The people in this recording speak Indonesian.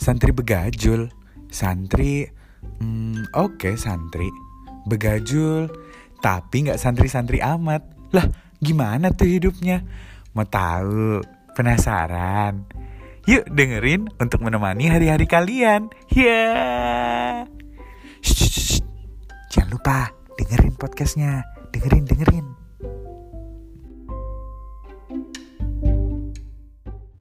Santri begajul. Santri begajul, tapi gak santri-santri amat. Lah, gimana tuh hidupnya? Mau tahu? Penasaran? Yuk dengerin untuk menemani hari-hari kalian. Yeah. Shh, jangan lupa dengerin podcastnya. Dengerin.